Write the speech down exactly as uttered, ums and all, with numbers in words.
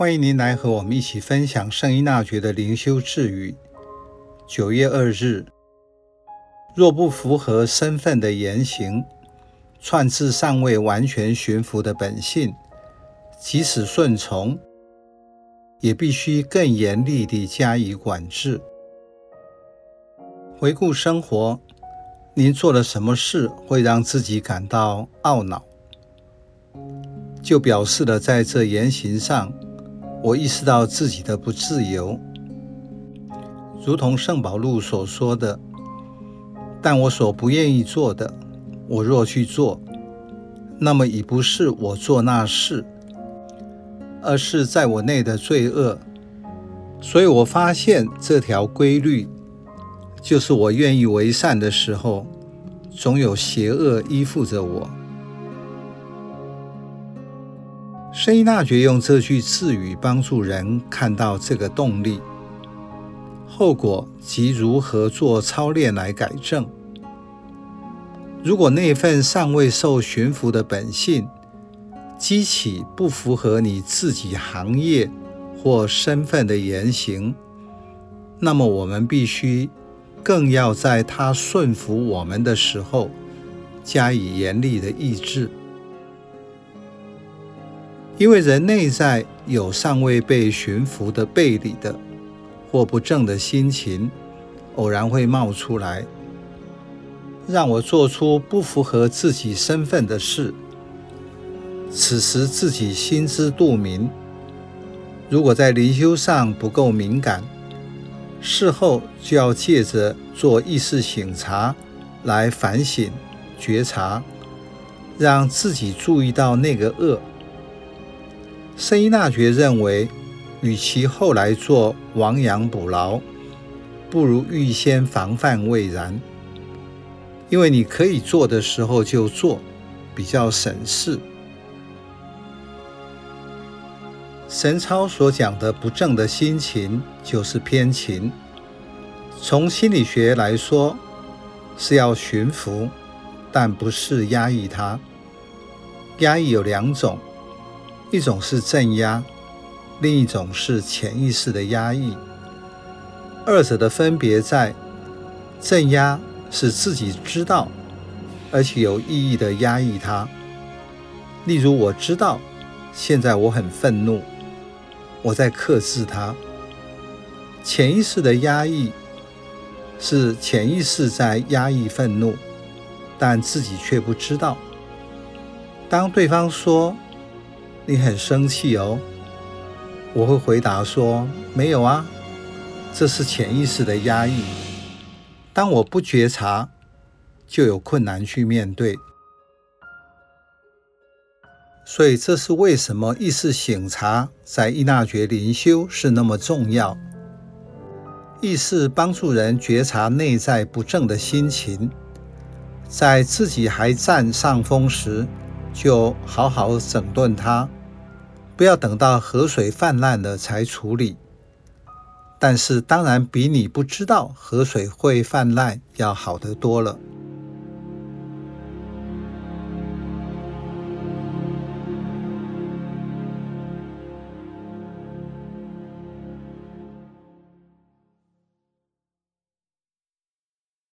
欢迎您来和我们一起分享圣依纳爵的灵修智语。九月二日，若不符合身份的言行，串至尚未完全驯服的本性，即使顺从，也必须更严厉地加以管制。回顾生活，您做了什么事会让自己感到懊恼，就表示了在这言行上，我意识到自己的不自由。如同圣保禄所说的，但我所不愿意做的，我若去做，那么已不是我做那事，而是在我内的罪恶。所以我发现这条规律，就是我愿意为善的时候，总有邪恶依附着我。圣依纳爵用这句智语帮助人看到这个动力、后果及如何做操练来改正。如果那份尚未受驯服的本性激起不符合你自己行业或身份的言行，那么我们必须更要在他顺服我们的时候加以严厉的抑制，因为人内在有尚未被驯服的背离的或不正的心情偶然会冒出来，让我做出不符合自己身份的事。此时自己心知肚明，如果在灵修上不够敏感，事后就要借着做意识省察来反省觉察，让自己注意到那个恶。圣依纳爵认为，与其后来做亡羊补牢，不如预先防范未然，因为你可以做的时候就做，比较省事。神操所讲的不正的心情就是偏情，从心理学来说是要驯服，但不是压抑它。压抑有两种，一种是镇压，另一种是潜意识的压抑。二者的分别在，镇压是自己知道而且有意义的压抑它，例如我知道现在我很愤怒，我在克制它。潜意识的压抑是潜意识在压抑愤怒，但自己却不知道。当对方说你很生气哦，我会回答说没有啊，这是潜意识的压抑。当我不觉察，就有困难去面对。所以这是为什么意识省察在依纳爵灵修是那么重要。意识帮助人觉察内在不正的心情，在自己还占上风时就好好整顿它，不要等到河水泛滥了才处理。但是当然比你不知道河水会泛滥要好得多了。